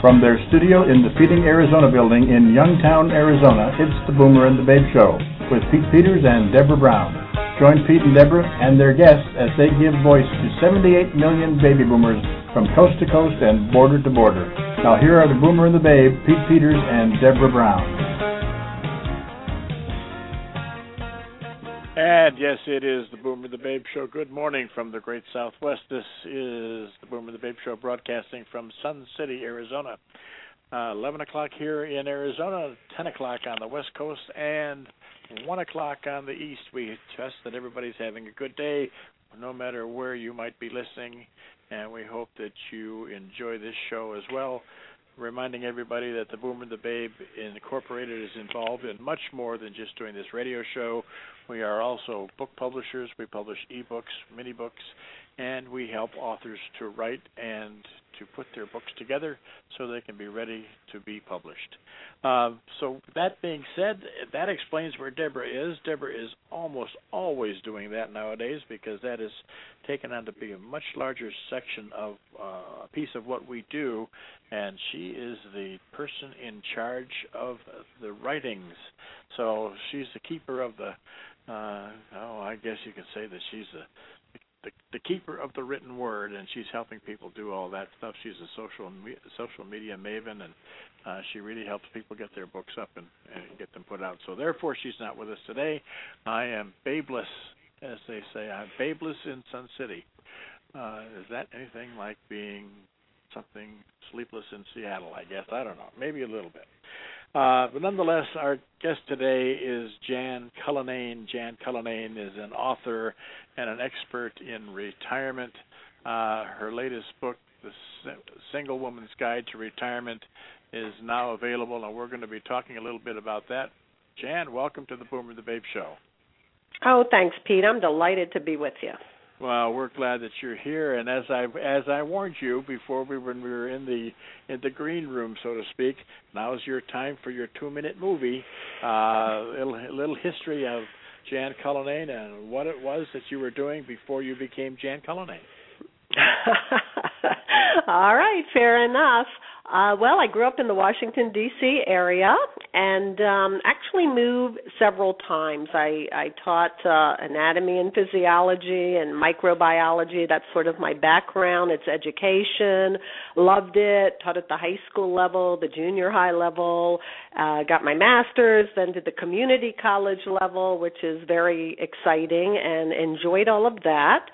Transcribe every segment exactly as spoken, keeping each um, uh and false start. From their studio in the Feeding Arizona building in Youngtown, Arizona, it's the Boomer and the Babe Show with Pete Peters and Deborah Brown. Join Pete and Deborah and their guests as they give voice to seventy-eight million baby boomers from coast to coast and border to border. Now here are the Boomer and the Babe, Pete Peters and Deborah Brown. And yes, it is the Boomer and the Babe Show. Good morning from the Great Southwest. This is the Boomer and the Babe Show broadcasting from Sun City, Arizona. Uh, eleven o'clock here in Arizona, ten o'clock on the West Coast, and one o'clock on the East. We trust that everybody's having a good day, no matter where you might be listening, and we hope that you enjoy this show as well. Reminding everybody that the Boomer and the Babe Incorporated is involved in much more than just doing this radio show. We are also book publishers. We publish ebooks, mini books, and we help authors to write and to put their books together so they can be ready to be published. Uh, so that being said, that explains where Deborah is. Deborah is almost always doing that nowadays because that has taken on to be a much larger section of uh, a piece of what we do, and she is the person in charge of the writings. So she's the keeper of the, uh, oh, I guess you could say that she's the, The, the keeper of the written word, and she's helping people do all that stuff. She's a social me- social media maven, and uh, she really helps people get their books up and, and get them put out. So therefore, she's not with us today. I am babeless, as they say. I'm babeless in Sun City. Uh, is that anything like being something sleepless in Seattle, I guess? I don't know. Maybe a little bit. Uh, but nonetheless, our guest today is Jan Cullinane. Jan Cullinane is an author and an expert in retirement. Uh, her latest book, The Single Woman's Guide to Retirement, is now available, and we're going to be talking a little bit about that. Jan, welcome to the Boomer the Babe Show. Oh, thanks, Pete. I'm delighted to be with you. Well, we're glad that you're here, and as I as I warned you before, we when we were in the in the green room, so to speak. Now's your time for your two-minute movie. Uh, a little, a little history of Jan Cullinane and what it was that you were doing before you became Jan Cullinane. All right, fair enough. Uh, well, I grew up in the Washington, D C area and um, actually moved several times. I, I taught uh, anatomy and physiology and microbiology. That's sort of my background. It's education. Loved it. Taught at the high school level, the junior high level. Uh, got my master's, then did the community college level, which is very exciting, and enjoyed all of that.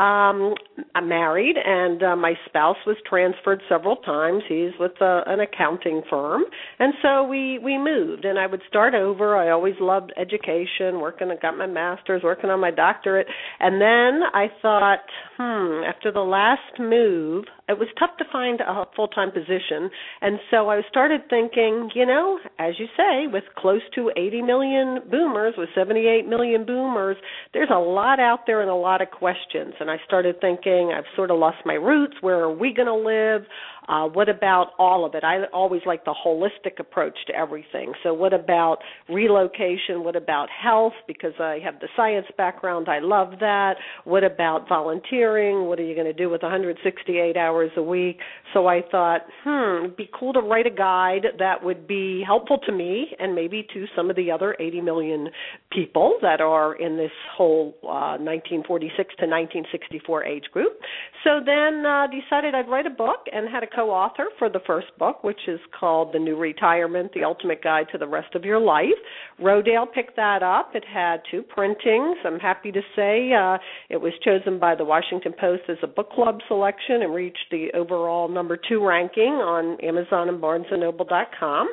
Um, I'm married, and uh, my spouse was transferred several times. He's with a, an accounting firm, and so we, we moved, and I would start over. I always loved education, working. I got my master's, working on my doctorate, and then I thought, hmm, after the last move, it was tough to find a full-time position, and so I started thinking, you know, as you say, with close to eighty million boomers, with seventy-eight million boomers, there's a lot out there and a lot of questions. And I started thinking, I've sort of lost my roots. Where are we going to live? Uh, what about all of it? I always like the holistic approach to everything. So what about relocation? What about health? Because I have the science background. I love that. What about volunteering? What are you going to do with one hundred sixty-eight hours a week? So I thought, hmm, it'd be cool to write a guide that would be helpful to me and maybe to some of the other eighty million people that are in this whole uh, nineteen forty-six to nineteen sixty-four age group. So then I uh, decided I'd write a book and had a co-author for the first book, which is called The New Retirement, The Ultimate Guide to the Rest of Your Life. Rodale picked that up. It had two printings. I'm happy to say uh, it was chosen by The Washington Post as a book club selection and reached the overall number two ranking on Amazon and Barnes and Noble dot com.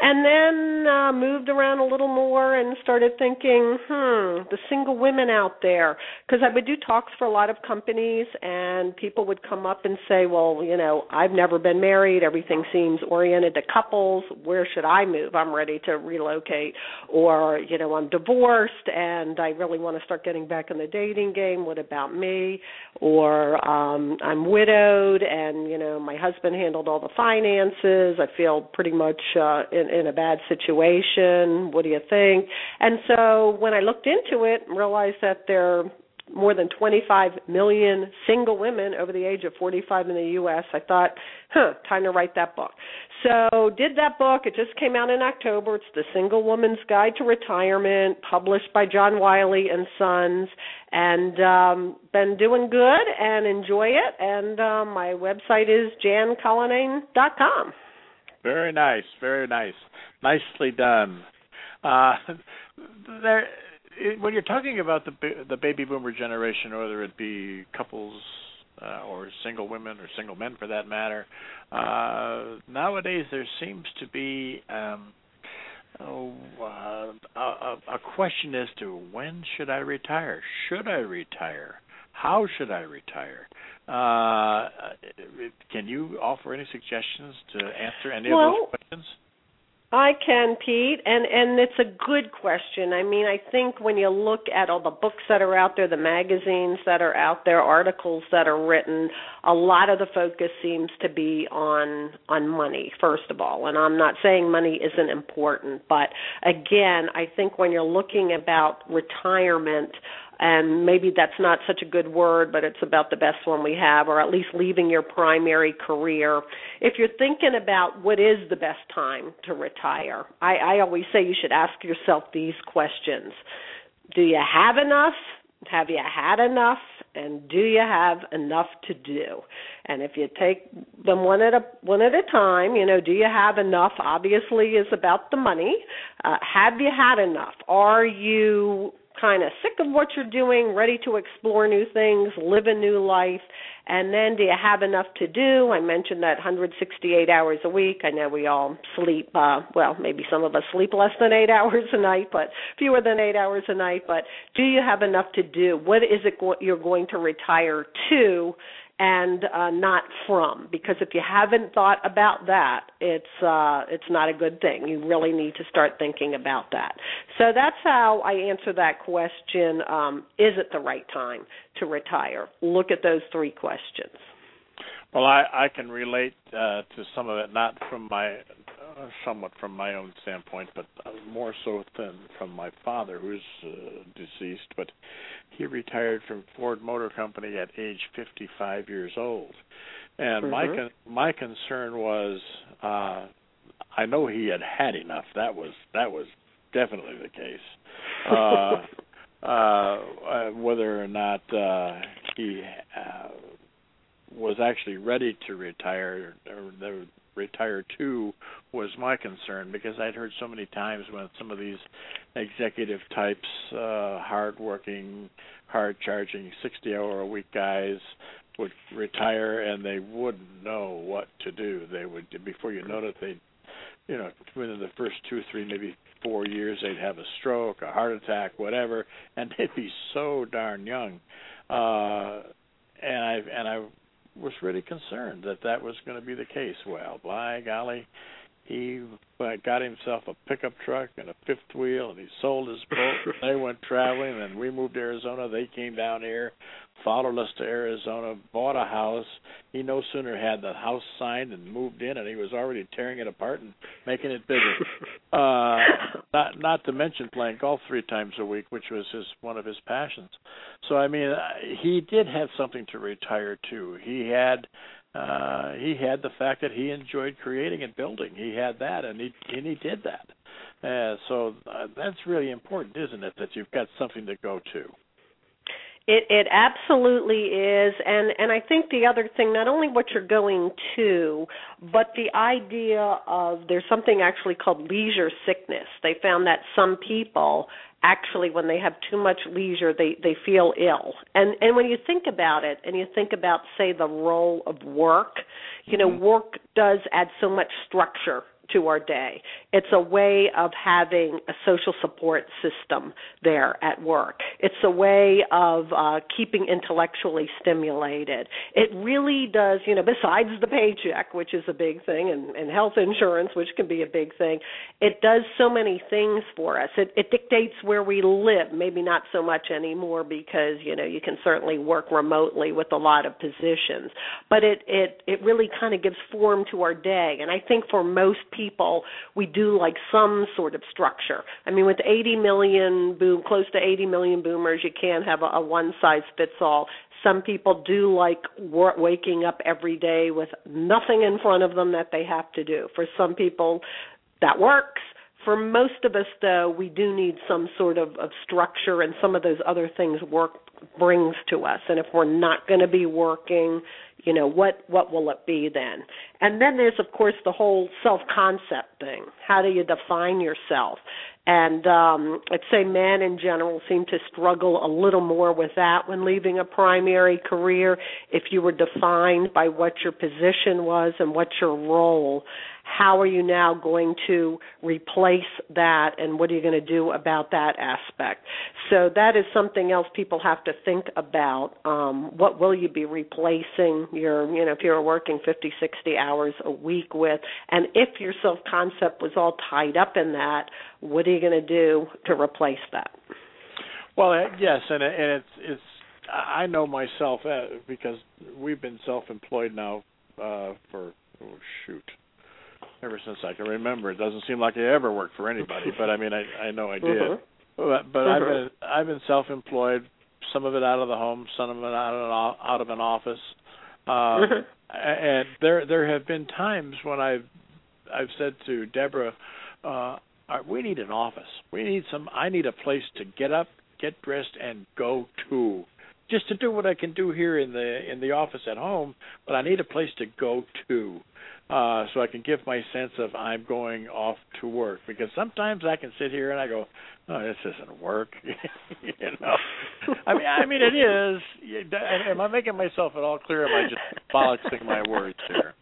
And then uh, moved around a little more and started thinking, hmm, the single women out there. Because I would do talks for a lot of companies, and people would come up and say, well, you know, I've never been married. Everything seems oriented to couples. Where should I move? I'm ready to relocate. Or, you know, I'm divorced and I really want to start getting back in the dating game. What about me? Or um, I'm widowed and, you know, my husband handled all the finances. I feel pretty much uh, in, in a bad situation. What do you think? And so when I looked into it and realized that there more than twenty-five million single women over the age of forty-five in the U S I thought, huh, time to write that book. So did that book. It just came out in October. It's The Single Woman's Guide to Retirement, published by John Wiley and Sons, and um, been doing good and enjoy it. And um, my website is Jan Cullinane dot com. Very nice, very nice. Nicely done. Uh, there, when you're talking about the the baby boomer generation, whether it be couples uh, or single women or single men for that matter, uh, nowadays there seems to be um, oh, uh, a, a question as to when should I retire? Should I retire? How should I retire? Uh, can you offer any suggestions to answer any well, of those questions? I can, Pete, and, and it's a good question. I mean, I think when you look at all the books that are out there, the magazines that are out there, articles that are written, a lot of the focus seems to be on on money, first of all. And I'm not saying money isn't important, but, again, I think when you're looking about retirement, and maybe that's not such a good word, but it's about the best one we have, or at least leaving your primary career. If you're thinking about what is the best time to retire, I, I always say you should ask yourself these questions. Do you have enough? Have you had enough? And do you have enough to do? And if you take them one at a one at a time, you know, do you have enough? Obviously, is about the money. Uh, have you had enough? Are you kind of sick of what you're doing, ready to explore new things, live a new life? And then do you have enough to do? I mentioned that one hundred sixty-eight hours a week. I know we all sleep, uh, well, maybe some of us sleep less than eight hours a night, but fewer than eight hours a night. But do you have enough to do? What is it go- you're going to retire to and uh, not from? Because if you haven't thought about that, it's uh, it's not a good thing. You really need to start thinking about that. So that's how I answer that question. Um, is it the right time to retire? Look at those three questions. Well, I, I can relate uh, to some of it, not from my, uh, somewhat from my own standpoint, but more so than from my father, who is uh, deceased. But he retired from Ford Motor Company at age fifty-five years old, and mm-hmm. my con- my concern was, uh, I know he had had enough. That was that was definitely the case. Uh, uh, whether or not uh, he. Uh, was actually ready to retire, or the retire to was my concern, because I'd heard so many times when some of these executive types, uh, hard-working, hard-charging, sixty-hour-a-week guys would retire and they wouldn't know what to do. They would, before you know it, they'd, you know, within the first two, three, maybe four years, they'd have a stroke, a heart attack, whatever, and they'd be so darn young. Uh, and I and I... was really concerned that that was going to be the case. Well, by golly, he got himself a pickup truck and a fifth wheel, and he sold his boat. They went traveling, and we moved to Arizona. They came down here, followed us to Arizona, bought a house. He no sooner had the house signed and moved in, and he was already tearing it apart and making it bigger. uh, not, not to mention playing golf three times a week, which was his one of his passions. So, I mean, he did have something to retire to. He had... Uh, he had the fact that he enjoyed creating and building. He had that, and he and he did that. Uh, so uh, that's really important, isn't it, that you've got something to go to? It, it absolutely is, and, and I think the other thing, not only what you're going to, but the idea of there's something actually called leisure sickness. They found that some people actually when they have too much leisure, they, they feel ill. And and when you think about it, and you think about, say, the role of work, you mm-hmm. know, work does add so much structure to our day. It's a way of having a social support system there at work. It's a way of uh, keeping intellectually stimulated. It really does, you know, besides the paycheck, which is a big thing, and, and health insurance, which can be a big thing, it does so many things for us. It, it dictates where we live, maybe not so much anymore because, you know, you can certainly work remotely with a lot of positions, but it, it, it really kind of gives form to our day. And I think for most people, people, we do like some sort of structure. I mean, with eighty million, boom, close to eighty million boomers, you can't have a, a one-size-fits-all. Some people do like work, waking up every day with nothing in front of them that they have to do. For some people, that works. For most of us, though, we do need some sort of, of structure, and some of those other things work brings to us. And if we're not going to be working, you know, what, what will it be then? And then there's, of course, the whole self-concept thing. How do you define yourself? And um, I'd say men in general seem to struggle a little more with that when leaving a primary career. If you were defined by what your position was and what your role, how are you now going to replace that, and what are you going to do about that aspect? So that is something else people have to think about. Um, what will you be replacing your, you know, if you're working fifty, sixty hours a week with? And if your self-concept was all tied up in that, what are you going to do to replace that? Well, yes, and it's, it's I know myself because we've been self-employed now uh, for, oh, shoot, ever since I can remember. It doesn't seem like I ever worked for anybody, but I mean, I, I know I did. Mm-hmm. But, but mm-hmm. I've been I've been self-employed. Some of it out of the home, some of it out of an, out of an office. Um, and there there have been times when I've I've said to Deborah, uh, "We need an office. We need some. I need a place to get up, get dressed, and go to, just to do what I can do here in the in the office at home. But I need a place to go to." Uh, so I can give my sense of I'm going off to work, because sometimes I can sit here and I go, "Oh, this isn't work." You know, I mean, I mean it is. Am I making myself at all clear? Am I just bollocking my words here?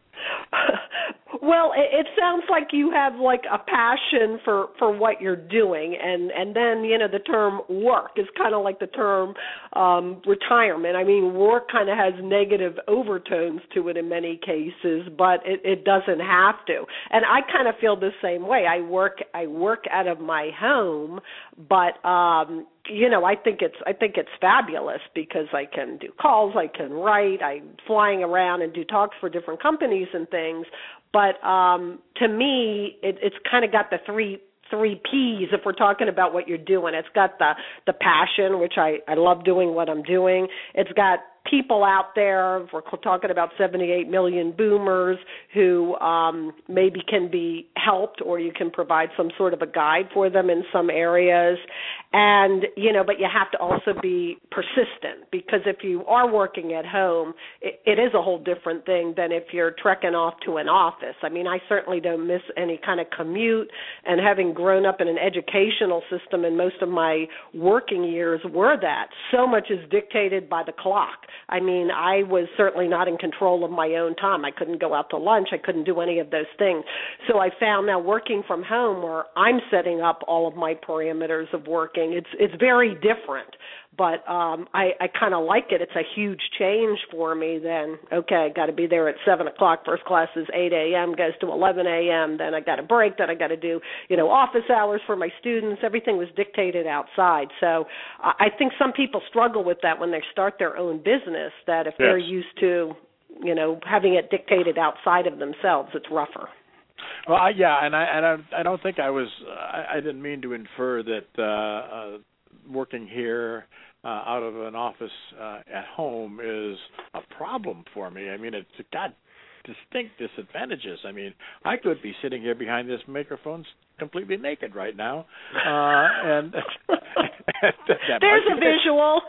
Well, it, it sounds like you have like a passion for, for what you're doing, and, and then, you know, the term work is kind of like the term um, retirement. I mean, work kind of has negative overtones to it in many cases, but it, it doesn't have to. And I kind of feel the same way. I work I work out of my home, but um, you know, I think it's I think it's fabulous because I can do calls, I can write, I'm flying around and do talks for different companies and things. But um, to me, it, it's kind of got the three three P's if we're talking about what you're doing. It's got the, the passion, which I, I love doing what I'm doing. It's got people out there, if we're talking about seventy-eight million boomers who um, maybe can be helped, or you can provide some sort of a guide for them in some areas. And, you know, but you have to also be persistent, because if you are working at home, it, it is a whole different thing than if you're trekking off to an office. I mean, I certainly don't miss any kind of commute, and having grown up in an educational system, and most of my working years were that. So much is dictated by the clock. I mean, I was certainly not in control of my own time. I couldn't go out to lunch. I couldn't do any of those things. So I found now working from home, where I'm setting up all of my parameters of working, it's it's very different. But um, I, I kind of like it. It's a huge change for me then. Okay, I got to be there at seven o'clock. First class is eight a.m., goes to eleven a.m. Then I got a break. Then I got to do, you know, office hours for my students. Everything was dictated outside. So uh, I think some people struggle with that when they start their own business, that if yes. they're used to, you know, having it dictated outside of themselves, it's rougher. Well, I, yeah, and I, and I, I don't think I was uh, – I, I didn't mean to infer that uh, uh, working here – Uh, out of an office uh, at home is a problem for me. I mean, it's got distinct disadvantages. I mean, I could be sitting here behind this microphone completely naked right now. Uh, and There's a visual.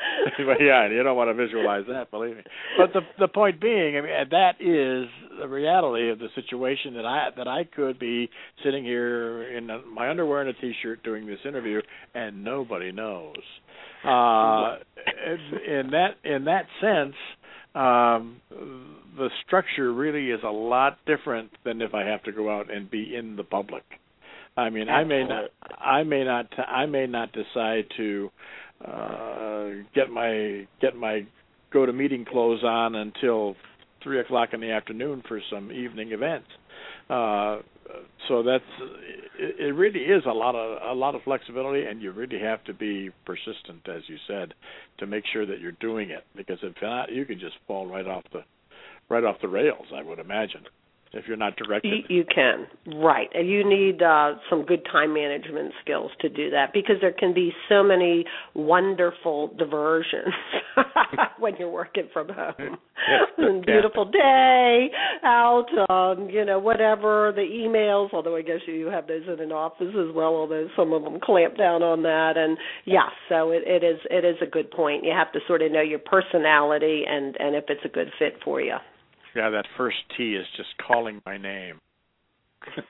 Yeah, you don't want to visualize that, believe me. But the the point being, I mean, that is the reality of the situation, that I that I could be sitting here in my underwear and a T-shirt doing this interview, and nobody knows. Uh, in that in that sense, um, the structure really is a lot different than if I have to go out and be in the public. I mean, I may not, I may not, I may not decide to uh, get my get my go to meeting clothes on until three o'clock in the afternoon for some evening event. Uh, so that's it, it. Really is a lot of a lot of flexibility, and you really have to be persistent, as you said, to make sure that you're doing it. Because if not, you could just fall right off the right off the rails, I would imagine. if you're not directed? You can, right. And you need uh, some good time management skills to do that, because there can be so many wonderful diversions when you're working from home. Yes, beautiful day out, um, you know, whatever, the emails, although I guess you have those in an office as well, although some of them clamp down on that. And, yeah, so it, it is it is a good point. You have to sort of know your personality and, and if it's a good fit for you. Yeah, that first T is just calling my name.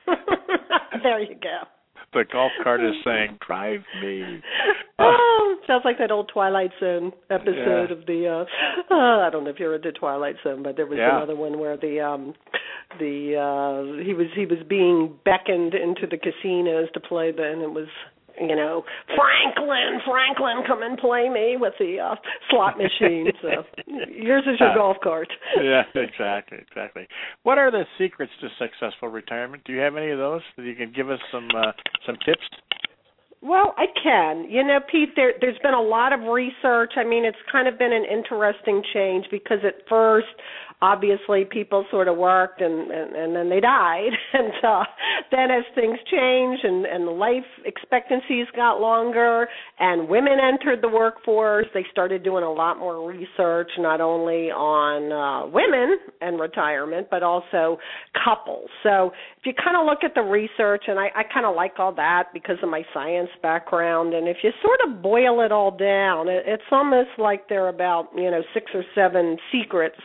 There you go. The golf cart is saying, drive me. Oh, sounds like that old Twilight Zone episode yeah. of the, uh, uh, I don't know if you're into Twilight Zone, but there was yeah. another one where the um, the uh, he was he was being beckoned into the casinos to play, but and it was, you know, Franklin, Franklin, come and play me with the uh, slot machine. So yours is your uh, golf cart. Yeah, exactly, exactly. What are the secrets to successful retirement? Do you have any of those that you can give us some uh, some tips? Well, I can. You know, Pete, there, there's been a lot of research. I mean, it's kind of been an interesting change, because at first, obviously, people sort of worked and, and, and then they died. And uh, then as things changed and, and the life expectancies got longer and women entered the workforce, they started doing a lot more research, not only on uh, women and retirement, but also couples. So if you kind of look at the research, and I, I kind of like all that because of my science background, and if you sort of boil it all down, it, it's almost like there are about, you know, six or seven secrets,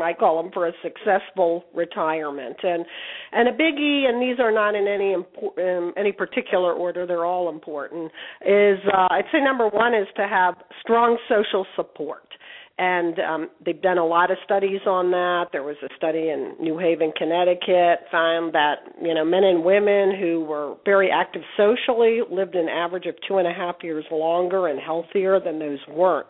I call them, for a successful retirement. And and a biggie, and these are not in any impor- in any particular order, they're all important, is uh, I'd say number one is to have strong social support. And um, they've done a lot of studies on that. There was a study in New Haven, Connecticut, found that, you know, men and women who were very active socially lived an average of two and a half years longer and healthier than those weren't.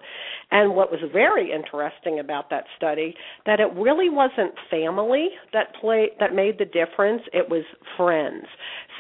And what was very interesting about that study, that it really wasn't family that play, that made the difference. It was friends.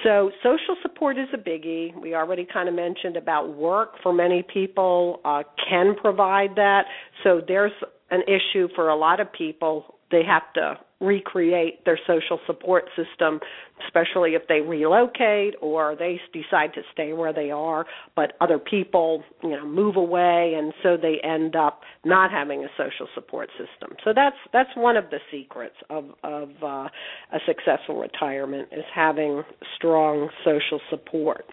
So social support is a biggie. We already kind of mentioned about work for many people uh, can provide that. So there's an issue for a lot of people. They have to recreate their social support system, especially if they relocate or they decide to stay where they are, but other people, you know, move away, and so they end up not having a social support system. So that's that's one of the secrets of, of uh, a successful retirement, is having strong social support.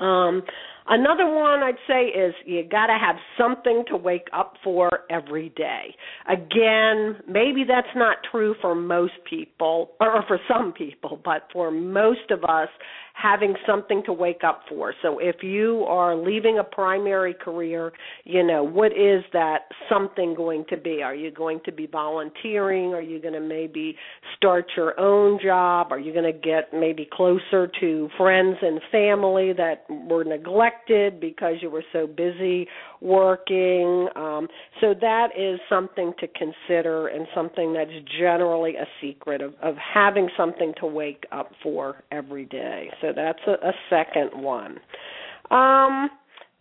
Um, another one I'd say is you got to have something to wake up for every day. Again, maybe that's not true for most people, or for some people, but for most of us, having something to wake up for. So if you are leaving a primary career, you know, what is that something going to be? Are you going to be volunteering? Are you going to maybe start your own job? Are you going to get maybe closer to friends and family that were neglected because you were so busy working? Um, so that is something to consider, and something that's generally a secret of, of having something to wake up for every day. So that's a, a second one. Um,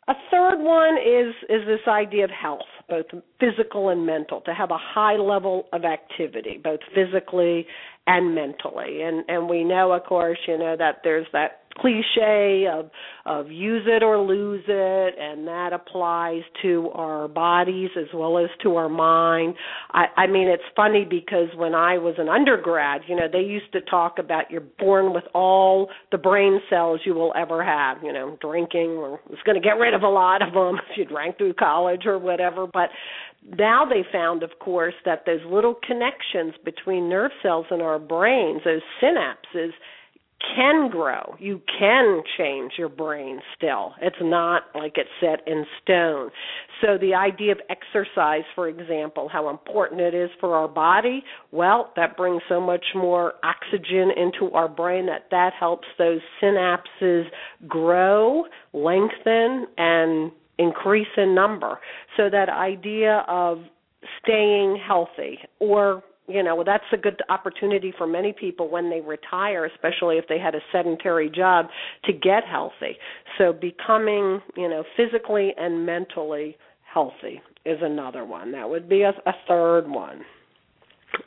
a third one is, is this idea of health, both physical and mental, to have a high level of activity, both physically and mentally. And, and we know, of course, you know, that there's that cliche of, of use it or lose it, and that applies to our bodies as well as to our mind. I, I mean, it's funny because when I was an undergrad, you know, they used to talk about you're born with all the brain cells you will ever have, you know, drinking, or it's going to get rid of a lot of them if you drank through college or whatever. But now they found, of course, that those little connections between nerve cells in our brains, those synapses, can grow. You can change your brain still. It's not like it's set in stone. So the idea of exercise, for example, how important it is for our body, well, that brings so much more oxygen into our brain that that helps those synapses grow, lengthen, and increase in number. So that idea of staying healthy, or you know, that's a good opportunity for many people when they retire, especially if they had a sedentary job, to get healthy. So becoming, you know, physically and mentally healthy is another one. That would be a, a third one.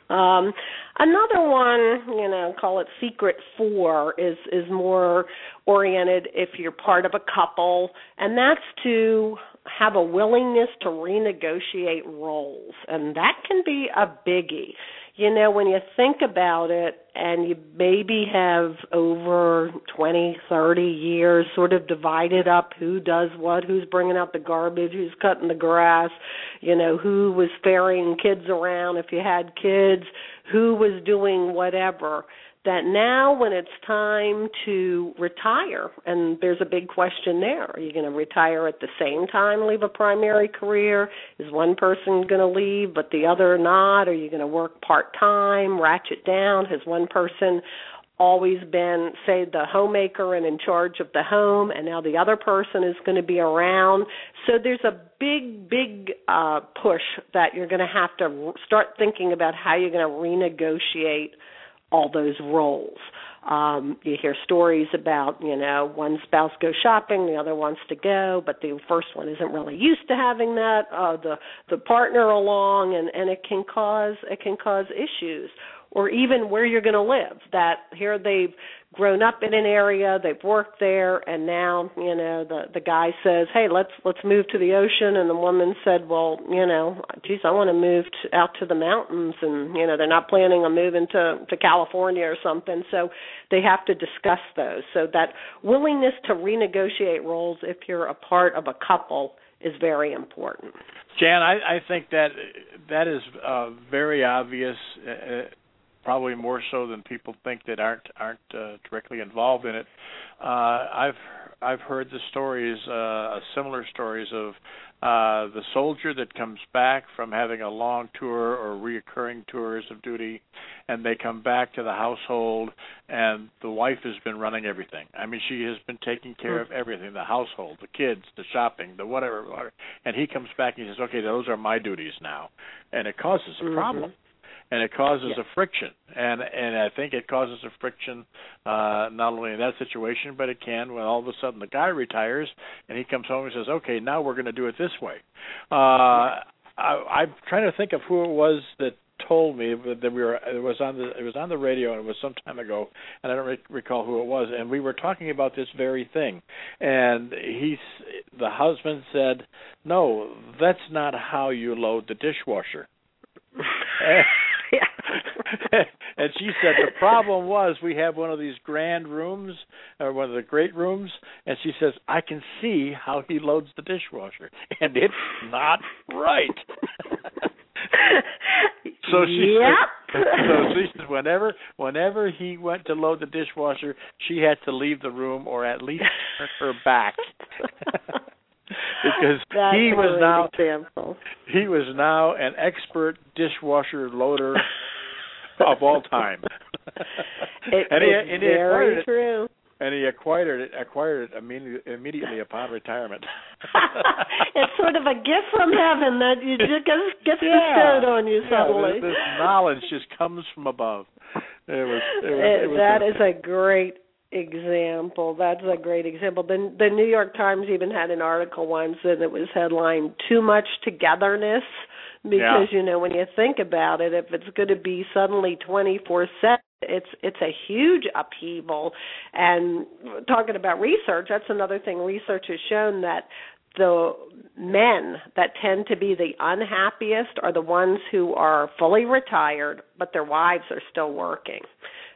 Um, another one, you know, call it secret four, is, is more oriented if you're part of a couple, and that's to have a willingness to renegotiate roles, and that can be a biggie. You know, when you think about it and you maybe have over twenty, thirty years sort of divided up who does what, who's bringing out the garbage, who's cutting the grass, you know, who was ferrying kids around if you had kids, who was doing whatever, that now when it's time to retire, and there's a big question there, are you going to retire at the same time, leave a primary career? Is one person going to leave but the other not? Are you going to work part-time, ratchet down? Has one person always been, say, the homemaker and in charge of the home, and now the other person is going to be around? So there's a big, big uh, push that you're going to have to start thinking about how you're going to renegotiate all those roles. Um, you hear stories about, you know, one spouse goes shopping, the other wants to go, but the first one isn't really used to having that, uh, the the partner along, and, and it can cause it can cause issues. Or even where you're going to live, that here they've grown up in an area, they've worked there, and now, you know, the, the guy says, hey, let's let's move to the ocean, and the woman said, well, you know, geez, I want to move to, out to the mountains, and, you know, they're not planning on moving to, to California or something, so they have to discuss those. So that willingness to renegotiate roles if you're a part of a couple is very important. Jan, I, I think that that is uh, very obvious, uh, probably more so than people think that aren't aren't uh, directly involved in it. Uh, I've I've heard the stories, uh, similar stories of uh, the soldier that comes back from having a long tour or reoccurring tours of duty, and they come back to the household, and the wife has been running everything. I mean, she has been taking care of everything, the household, the kids, the shopping, the whatever, whatever. And he comes back and he says, okay, those are my duties now. And it causes a mm-hmm. problem. And it causes yes. a friction, and and I think it causes a friction uh, not only in that situation, but it can when all of a sudden the guy retires and he comes home and says, okay, now we're going to do it this way. Uh, I, I'm trying to think of who it was that told me that we were it was on the it was on the radio, and it was some time ago, and I don't re- recall who it was, and we were talking about this very thing, and he the husband said, no, that's not how you load the dishwasher. And she said the problem was we have one of these grand rooms, or one of the great rooms, and she says, I can see how he loads the dishwasher, and it's not right. So she yep. said, so she said whenever whenever he went to load the dishwasher, she had to leave the room or at least turn her back. Because That's he was now example. he was now an expert dishwasher loader of all time. It and is he, and very he true. It, and he acquired it acquired it immediately, immediately upon retirement. It's sort of a gift from heaven that you just gets bestowed yeah. on you suddenly. Yeah, this, this knowledge just comes from above. It was, it was, it, it was that amazing. Is a great. Example. That's a great example. The, the New York Times even had an article once, and it was headlined "Too Much Togetherness," because yeah. you know, when you think about it, if it's going to be suddenly twenty-four seven, it's it's a huge upheaval. And talking about research, that's another thing. Research has shown that the men that tend to be the unhappiest are the ones who are fully retired, but their wives are still working.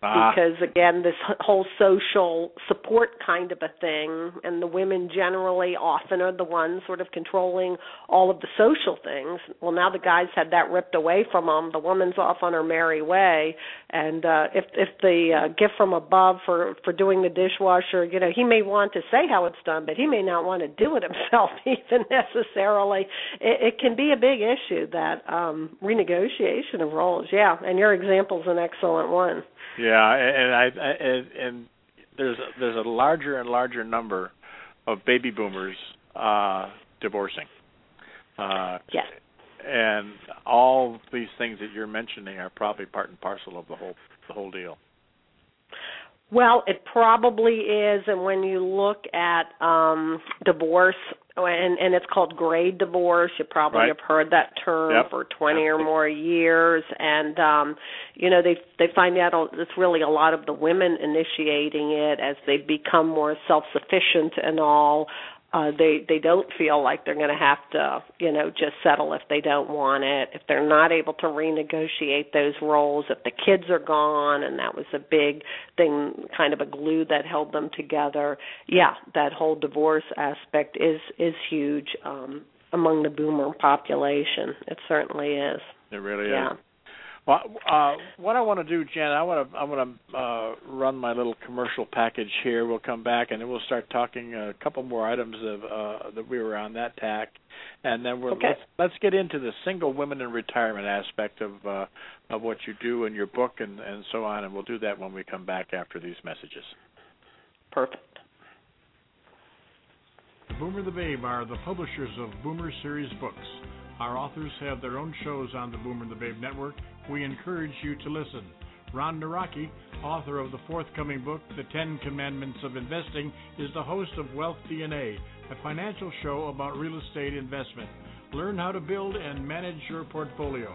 Ah. Because, again, this whole social support kind of a thing, and the women generally often are the ones sort of controlling all of the social things. Well, now the guys had that ripped away from them. The woman's off on her merry way. And uh, if, if the uh, gift from above for, for doing the dishwasher, you know, he may want to say how it's done, but he may not want to do it himself even necessarily. It, it can be a big issue, that um, renegotiation of roles. Yeah, and your example's an excellent one. Yeah. Yeah, and I and, and there's there's a larger and larger number of baby boomers uh, divorcing. Uh, yes. And all these things that you're mentioning are probably part and parcel of the whole the whole deal. Well, it probably is, and when you look at um, divorce, and, and it's called gray divorce, you probably right. have heard that term yep. for twenty or more years, and um, you know they they find out it's really a lot of the women initiating it as they become more self-sufficient and all. Uh, they they don't feel like they're going to have to, you know, just settle if they don't want it, if they're not able to renegotiate those roles, if the kids are gone, and that was a big thing, kind of a glue that held them together. Yeah, that whole divorce aspect is, is huge um, among the boomer population. It certainly is. It really yeah. is. Well, uh, what I want to do, Jan, I want to I want to uh, run my little commercial package here. We'll come back and then we'll start talking a couple more items of uh, that we were on that tack, and then we're okay. let's, let's get into the single women in retirement aspect of uh, of what you do in your book and, and so on, and we'll do that when we come back after these messages. Perfect. Boomer the Babe are the publishers of Boomer Series books. Our authors have their own shows on the Boomer and the Babe Network. We encourage you to listen. Ron Naraki, author of the forthcoming book, The Ten Commandments of Investing, is the host of Wealth D N A, a financial show about real estate investment. Learn how to build and manage your portfolio.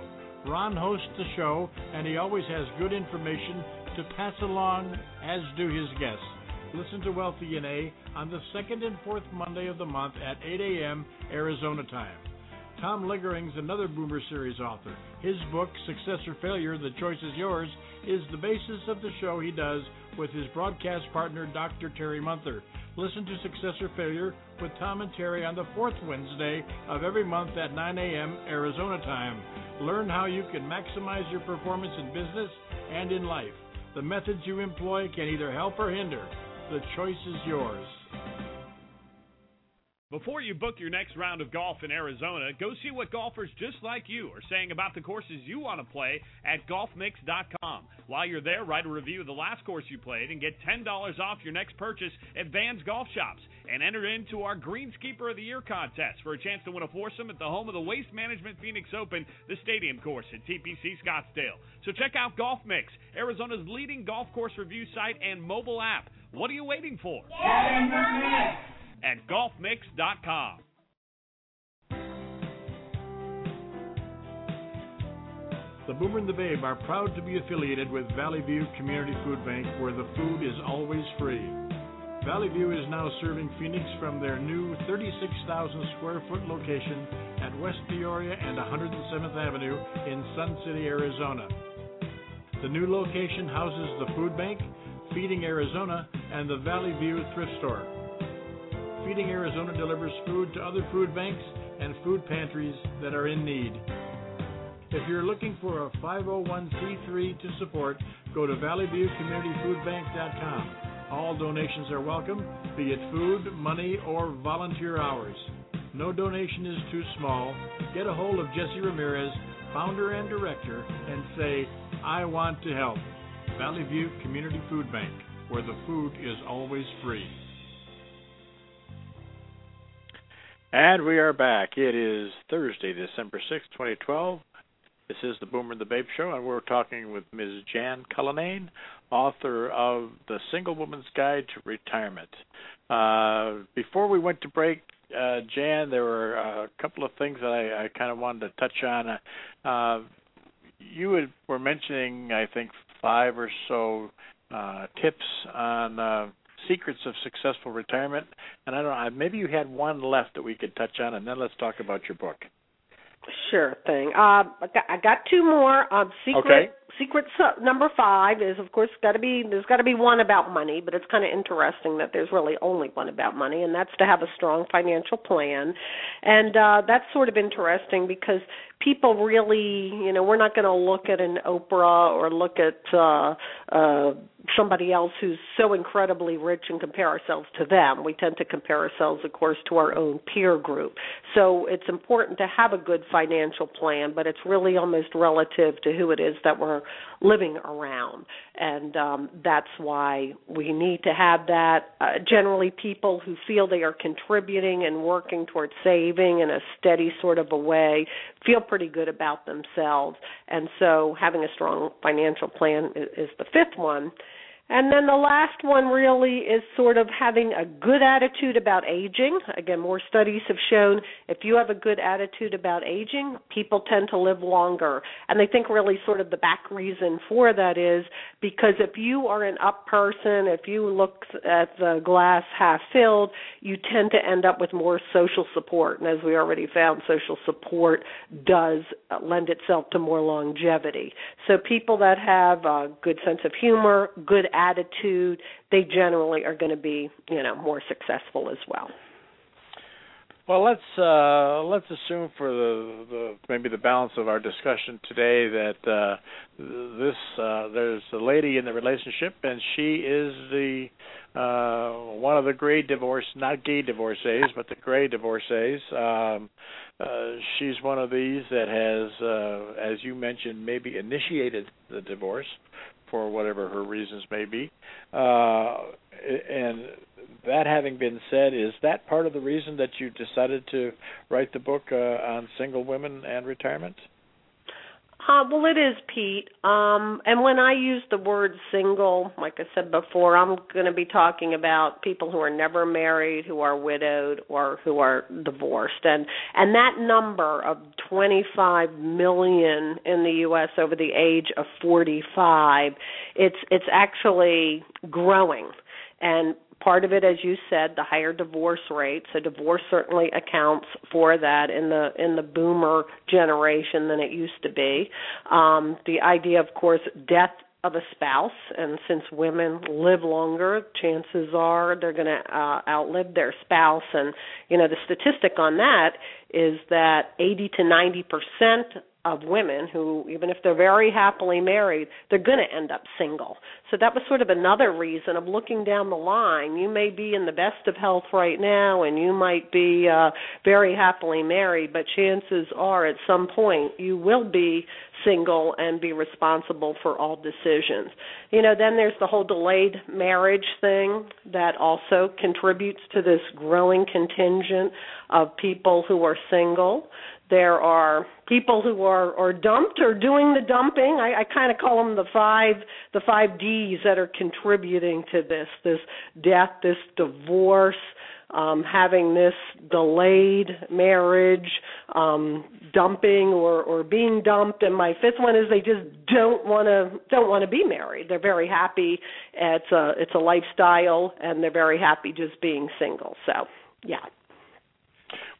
Ron hosts the show, and he always has good information to pass along, as do his guests. Listen to Wealth D N A on the second and fourth Monday of the month at eight a.m. Arizona time. Tom Liggering's another Boomer Series author. His book, Success or Failure, The Choice is Yours, is the basis of the show he does with his broadcast partner, Doctor Terry Munther. Listen to Success or Failure with Tom and Terry on the fourth Wednesday of every month at nine a.m. Arizona time. Learn how you can maximize your performance in business and in life. The methods you employ can either help or hinder. The choice is yours. Before you book your next round of golf in Arizona, go see what golfers just like you are saying about the courses you want to play at golf mix dot com. While you're there, write a review of the last course you played and get ten dollars off your next purchase at Van's Golf Shops. And enter into our Greenskeeper of the Year contest for a chance to win a foursome at the home of the Waste Management Phoenix Open, the stadium course at T P C Scottsdale. So check out Golf Mix, Arizona's leading golf course review site and mobile app. What are you waiting for? Get in the mix at golf mix dot com. The Boomer and the Babe are proud to be affiliated with Valley View Community Food Bank, where the food is always free. Valley View is now serving Phoenix from their new thirty-six thousand square foot location at West Peoria and one hundred seventh avenue in Sun City, Arizona. The new location houses the food bank, Feeding Arizona, and the Valley View Thrift Store. Feeding Arizona delivers food to other food banks and food pantries that are in need. If you're looking for a five oh one c three to support, go to valley view community food bank dot com. All donations are welcome, be it food, money, or volunteer hours. No donation is too small. Get a hold of Jesse Ramirez, founder and director, and say, I want to help. Valley View Community Food Bank, where the food is always free. And we are back. It is Thursday, December sixth, twenty twelve. This is the Boomer and the Babe Show, and we're talking with Miz Jan Cullinane, author of The Single Woman's Guide to Retirement. Uh, before we went to break, uh, Jan, there were a couple of things that I, I kind of wanted to touch on. Uh, you had, were mentioning, I think, five or so uh, tips on uh, secrets of successful retirement, and I don't know, maybe you had one left that we could touch on, and then let's talk about your book. Sure thing. Uh, I, got, I got two more. Um, secret okay. secret su- number five is, of course, got to be there's got to be one about money, but it's kind of interesting that there's really only one about money, and that's to have a strong financial plan. And uh, that's sort of interesting because people really, you know, we're not going to look at an Oprah or look at uh, uh, somebody else who's so incredibly rich and compare ourselves to them. We tend to compare ourselves, of course, to our own peer group. So it's important to have a good financial plan, but it's really almost relative to who it is that we're living around. And um, that's why we need to have that. Uh, generally, people who feel they are contributing and working towards saving in a steady sort of a way feel pretty good about themselves. And so having a strong financial plan is, is the fifth one. And then the last one really is sort of having a good attitude about aging. Again, more studies have shown if you have a good attitude about aging, people tend to live longer. And they think really sort of the back reason for that is because if you are an up person, if you look at the glass half filled, you tend to end up with more social support. And as we already found, social support does lend itself to more longevity. So people that have a good sense of humor, good attitude, they generally are going to be, you know, more successful as well. Well, let's uh, let's assume for the, the maybe the balance of our discussion today that uh, this uh, there's a lady in the relationship and she is the uh, one of the gray divorce, not gay divorcees, but the gray divorcees. Um, uh, she's one of these that has, uh, as you mentioned, maybe initiated the divorce for whatever her reasons may be. Uh, and that having been said, is that part of the reason that you decided to write the book uh, on single women and retirement? Uh, well, it is, Pete. Um, and when I use the word single, like I said before, I'm going to be talking about people who are never married, who are widowed, or who are divorced. And, and that number of twenty-five million in the U S over the age of forty-five, it's it's actually growing. And part of it, as you said, the higher divorce rate. So divorce certainly accounts for that in the in the boomer generation than it used to be. Um, the idea, of course, death of a spouse, and since women live longer, chances are they're going to uh, outlive their spouse. And, you know, the statistic on that is that eighty to ninety percent of women who, even if they're very happily married, they're going to end up single. So that was sort of another reason of looking down the line. You may be in the best of health right now, and you might be uh, very happily married, but chances are at some point you will be single and be responsible for all decisions. You know, then there's the whole delayed marriage thing that also contributes to this growing contingent of people who are single. There are people who are, are dumped or doing the dumping. I, I kind of call them the five the five Ds that are contributing to this, this death, this divorce, um, having this delayed marriage, um, dumping or, or being dumped. And my fifth one is they just don't want to don't want to be married. They're very happy. It's a, it's a lifestyle, and they're very happy just being single. So, yeah.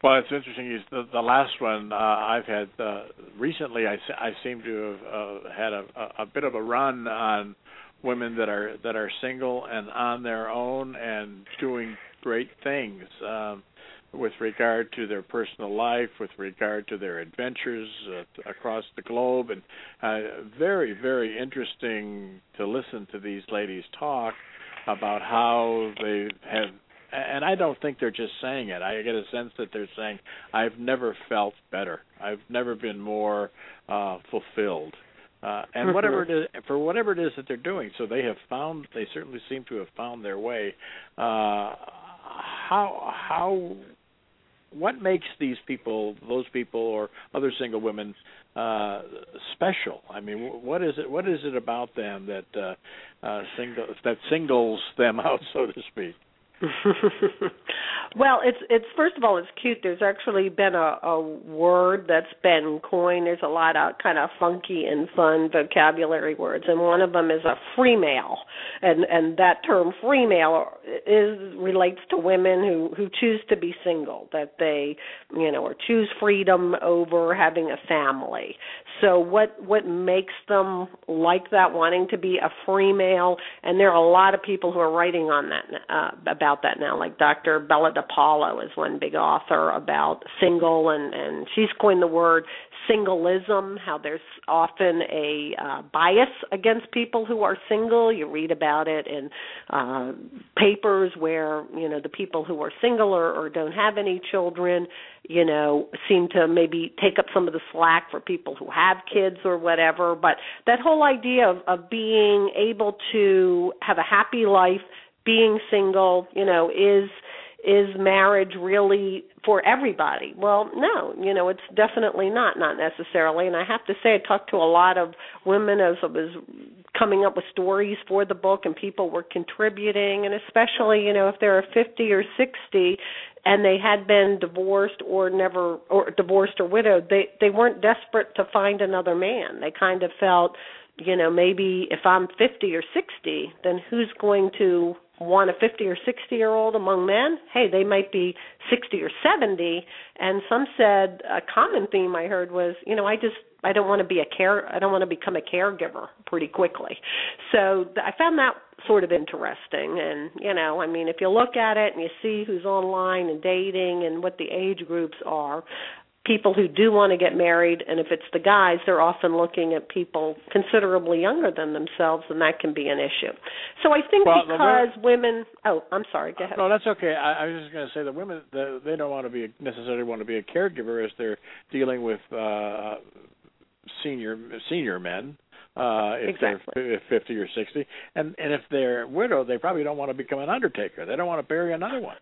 Well, it's interesting. The, the last one uh, I've had uh, recently, I, I seem to have uh, had a, a bit of a run on women that are that are single and on their own and doing great things um, with regard to their personal life, with regard to their adventures uh, across the globe, and uh, very, very interesting to listen to these ladies talk about how they have. And I don't think they're just saying it. I get a sense that they're saying, I've never felt better. I've never been more uh, fulfilled. Uh, and whatever it is, for whatever it is that they're doing, so they have found, they certainly seem to have found their way. Uh, how, how, what makes these people, those people or other single women uh, special? I mean, what is it, what is it about them that, uh, uh, single, that singles them out, so to speak? Well, it's it's first of all, it's cute. There's actually been a, a word that's been coined. There's a lot of kind of funky and fun vocabulary words, and one of them is a free male, and and that term free male is relates to women who, who choose to be single, that they you know or choose freedom over having a family. So what what makes them like that, wanting to be a free male? And there are a lot of people who are writing on that uh, about. About that now, like Doctor Bella DePaulo is one big author about single, and, and she's coined the word singleism, how there's often a uh, bias against people who are single. You read about it in uh, papers where, you know, the people who are single or, or don't have any children, you know, seem to maybe take up some of the slack for people who have kids or whatever. But that whole idea of, of being able to have a happy life, being single, you know, is is marriage really for everybody? Well, no, you know, it's definitely not, not necessarily. And I have to say, I talked to a lot of women as I was coming up with stories for the book, and people were contributing, and especially, you know, if there are fifty or sixty and they had been divorced or never, or divorced or widowed, they, they weren't desperate to find another man. They kind of felt, you know, maybe if I'm fifty or sixty, then who's going to want a fifty or sixty-year-old among men? Hey, they might be sixty or seventy. And some said a common theme I heard was, you know, I just, I don't want to be a care, I don't want to become a caregiver pretty quickly. So I found that sort of interesting. And, you know, I mean, if you look at it and you see who's online and dating and what the age groups are, people who do want to get married, and if it's the guys, they're often looking at people considerably younger than themselves, and that can be an issue. So I think well, because the women, women – oh, I'm sorry, go ahead. No, that's okay. I, I was just going to say that women, the, they don't want to be necessarily want to be a caregiver as they're dealing with uh, senior senior men. Uh, if exactly. They're fifty or sixty. And, and if they're widowed, they probably don't want to become an undertaker. They don't want to bury another one.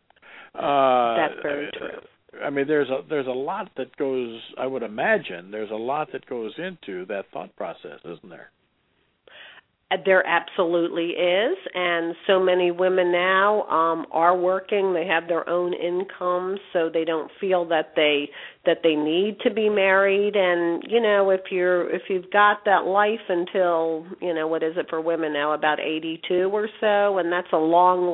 Uh, that's very true. I mean, there's a there's a lot that goes, I would imagine, there's a lot that goes into that thought process, isn't there? There absolutely is, and so many women now um, are working. They have their own incomes, so they don't feel that they that they need to be married. And you know, if you're if you've got that life until, you know, what is it for women now, about eighty-two or so, and that's a long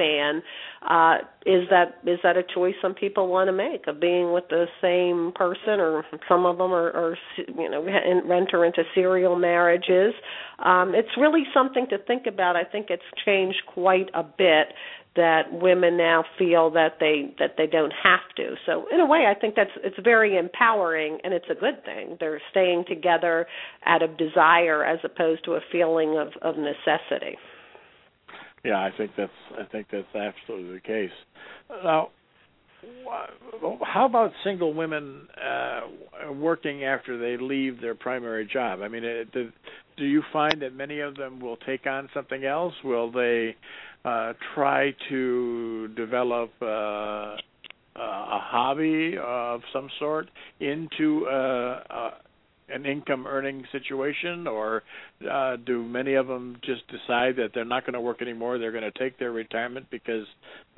lifespan. Uh, is that is that a choice some people want to make of being with the same person, or some of them are, are you know, enter into serial marriages? Um, it's really something to think about. I think it's changed quite a bit, that women now feel that they that they don't have to. So in a way, I think that's it's very empowering, and it's a good thing. They're staying together out of desire as opposed to a feeling of, of necessity. Yeah, I think that's I think that's absolutely the case. Now, how about single women uh, working after they leave their primary job? I mean, do, do you find that many of them will take on something else? Will they uh, try to develop uh, a hobby of some sort into a, a an income-earning situation, or uh, do many of them just decide that they're not going to work anymore, they're going to take their retirement because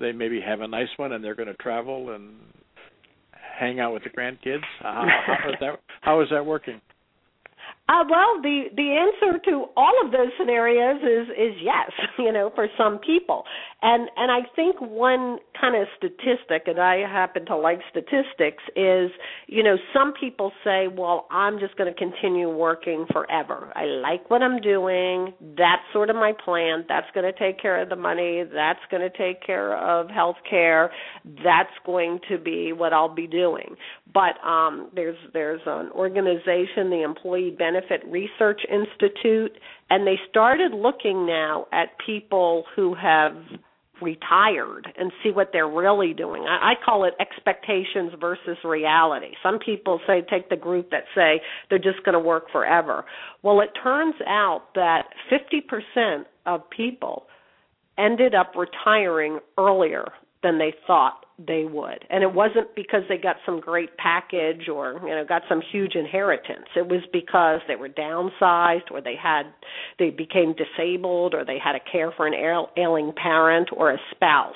they maybe have a nice one and they're going to travel and hang out with the grandkids? How, how, is, that, how is that working? Uh, well, the, the answer to all of those scenarios is, is yes, you know, for some people. And and I think one kind of statistic, and I happen to like statistics, is, you know, some people say, well, I'm just going to continue working forever. I like what I'm doing. That's sort of my plan. That's going to take care of the money. That's going to take care of health care. That's going to be what I'll be doing. But um, there's there's an organization, the Employee Benefit Benefit Research Institute, and they started looking now at people who have retired and see what they're really doing. I, I call it expectations versus reality. Some people say, take the group that say they're just going to work forever. Well, it turns out that fifty percent of people ended up retiring earlier than they thought they would. And it wasn't because they got some great package or, you know, got some huge inheritance. It was because they were downsized, or they had, they became disabled, or they had to care for an ailing parent or a spouse.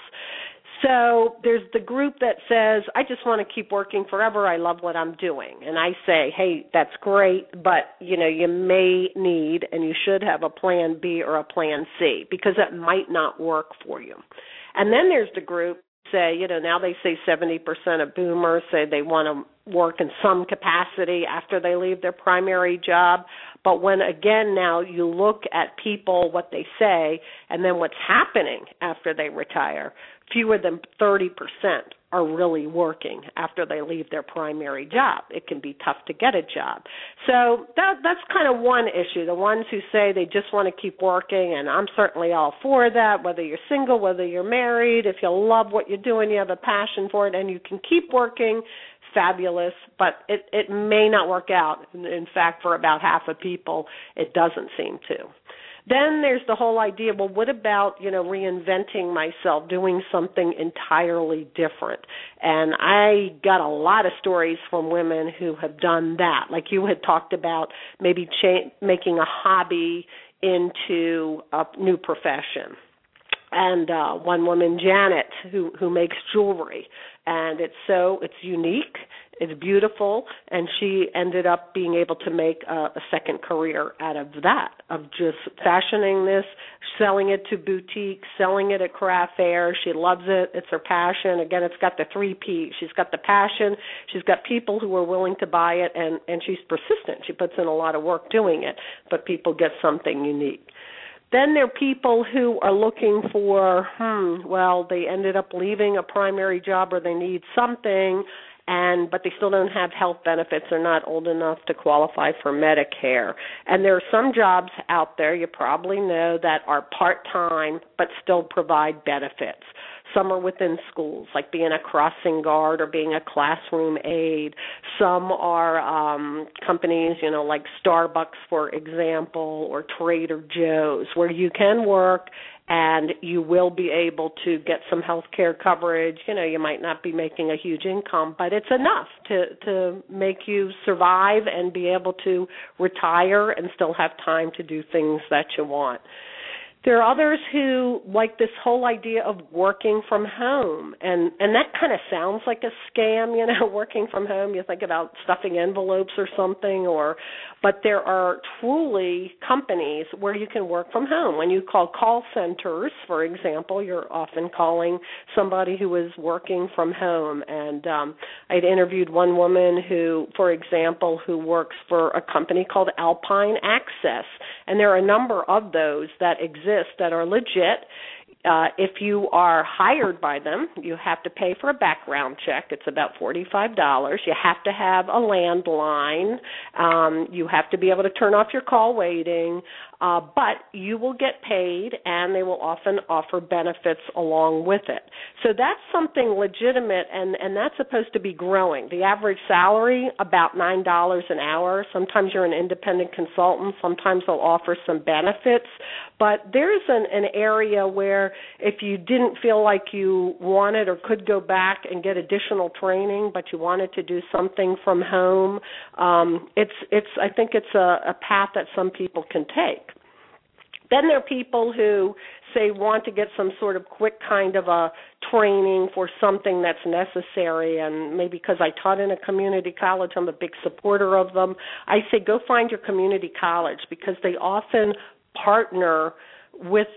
So there's the group that says, I just want to keep working forever. I love what I'm doing. And I say, hey, that's great, but, you know, you may need and you should have a plan B or a plan C, because that might not work for you. And then there's the group say, you know, now they say seventy percent of boomers say they want to work in some capacity after they leave their primary job. But when, again, now you look at people, what they say, and then what's happening after they retire, fewer than thirty percent are really working after they leave their primary job. It can be tough to get a job. So that, that's kind of one issue, the ones who say they just want to keep working, and I'm certainly all for that, whether you're single, whether you're married. If you love what you're doing, you have a passion for it, and you can keep working, fabulous, but it, it may not work out. In fact, for about half of people, it doesn't seem to. Then there's the whole idea, well, what about, you know, reinventing myself, doing something entirely different? And I got a lot of stories from women who have done that. Like you had talked about maybe cha- making a hobby into a new profession. And uh, one woman, Janet, who, who makes jewelry. And it's so, it's unique, it's beautiful, and she ended up being able to make a, a second career out of that, of just fashioning this, selling it to boutiques, selling it at craft fairs. She loves it. It's her passion. Again, it's got the three P's. She's got the passion. She's got people who are willing to buy it, and, and she's persistent. She puts in a lot of work doing it, but people get something unique. Then there are people who are looking for, hmm, well, they ended up leaving a primary job or they need something, and but they still don't have health benefits. They're not old enough to qualify for Medicare. And there are some jobs out there, you probably know, that are part-time but still provide benefits. Some are within schools, like being a crossing guard or being a classroom aide. Some are um, companies, you know, like Starbucks, for example, or Trader Joe's, where you can work and you will be able to get some health care coverage. You know, you might not be making a huge income, but it's enough to, to make you survive and be able to retire and still have time to do things that you want. There are others who like this whole idea of working from home, and, and that kind of sounds like a scam, you know, working from home. You think about stuffing envelopes or something, or but there are truly companies where you can work from home. When you call call centers, for example, you're often calling somebody who is working from home. And um, I'd interviewed one woman who, for example, who works for a company called Alpine Access, and there are a number of those that exist that are legit. Uh, if you are hired by them, you have to pay for a background check. It's about forty-five dollars. You have to have a landline. Um, you have to be able to turn off your call waiting. Uh, but you will get paid, and they will often offer benefits along with it. So that's something legitimate, and, and that's supposed to be growing. The average salary, about nine dollars an hour. Sometimes you're an independent consultant. Sometimes they'll offer some benefits. But there's an, an area where if you didn't feel like you wanted or could go back and get additional training, but you wanted to do something from home, um, it's it's I think it's a, a path that some people can take. Then there are people who say want to get some sort of quick kind of a training for something that's necessary, and maybe because I taught in a community college, I'm a big supporter of them. I say go find your community college because they often partner with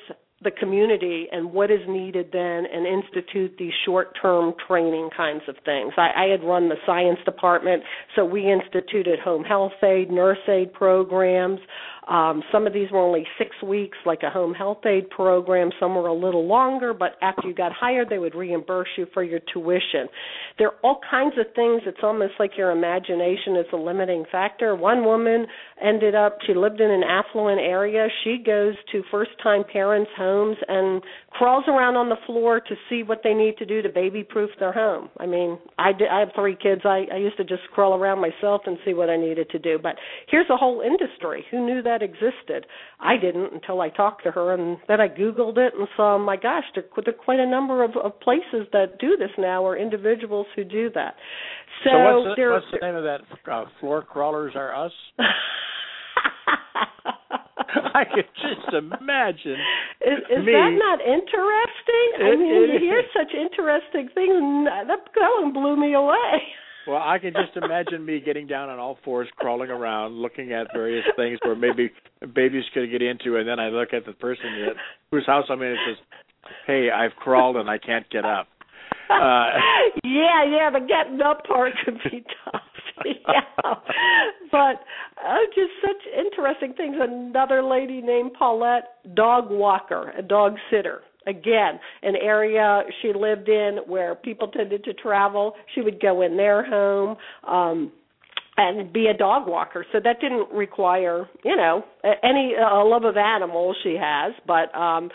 the community and what is needed then and institute these short-term training kinds of things. I, I had run the science department, so we instituted home health aid, nurse aid programs. Um, some of these were only six weeks, like a home health aid program. Some were a little longer, but after you got hired, they would reimburse you for your tuition. There are all kinds of things. It's almost like your imagination is a limiting factor. One woman ended up, she lived in an affluent area. She goes to first-time parents' homes and crawls around on the floor to see what they need to do to baby-proof their home. I mean, I, did, I have three kids. I, I used to just crawl around myself and see what I needed to do. But here's a whole industry. Who knew that existed? I didn't until I talked to her, and then I Googled it and saw, my gosh, there, there are quite a number of, of places that do this now or individuals who do that. So, so what's, the, there, what's the name of that? Uh, Floor Crawlers Are Us? I could just imagine. Is, is me. That not interesting? I mean, you hear such interesting things, and that one blew me away. Well, I can just imagine me getting down on all fours, crawling around, looking at various things where maybe babies could get into, and then I look at the person that, whose house I'm in and says, hey, I've crawled and I can't get up. Uh, yeah, yeah, the getting up part could be tough. Yeah. But uh, just such interesting things. Another lady named Paulette, dog walker, a dog sitter. Again, an area she lived in where people tended to travel. She would go in their home. Um, and be a dog walker. So that didn't require, you know, any uh, love of animals she has, but um,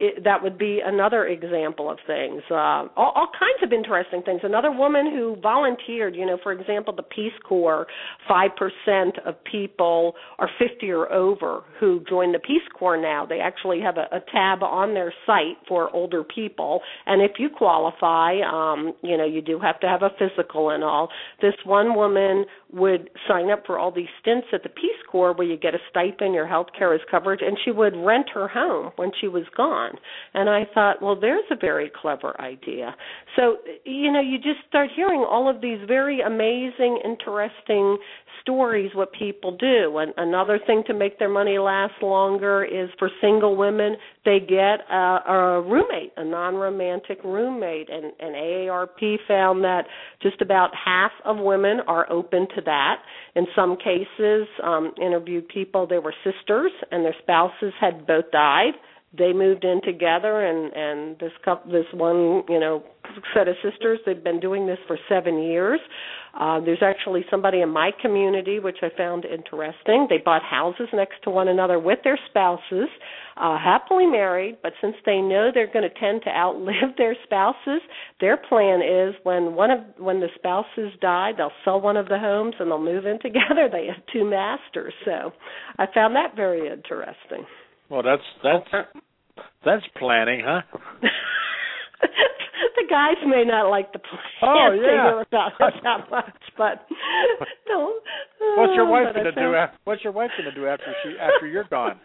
it, that would be another example of things, uh, all, all kinds of interesting things. Another woman who volunteered, you know, for example, the Peace Corps, five percent of people are fifty or over who join the Peace Corps now. They actually have a, a tab on their site for older people, and if you qualify, um, you know, you do have to have a physical and all. This one woman would sign up for all these stints at the Peace Corps where you get a stipend, your health care is covered, and she would rent her home when she was gone. And I thought, well, there's a very clever idea. So, you know, you just start hearing all of these very amazing, interesting stories, what people do. And another thing to make their money last longer is for single women, they get a, a roommate, a non-romantic roommate. And, and A A R P found that just about half of women are open to that. In some cases, um, interviewed people, they were sisters and their spouses had both died. They moved in together, and, and this couple, this one, you know, set of sisters, they've been doing this for seven years. Uh, there's actually somebody in my community, which I found interesting. They bought houses next to one another with their spouses, uh, happily married, but since they know they're going to tend to outlive their spouses, their plan is when one of when the spouses die, they'll sell one of the homes and they'll move in together. They have two masters. So I found that very interesting. Well, that's that's that's planning, huh? The guys may not like the plan. Oh, yeah. They about it that much, but no. What's your wife going to do? After, what's your wife going to do after she after you're gone?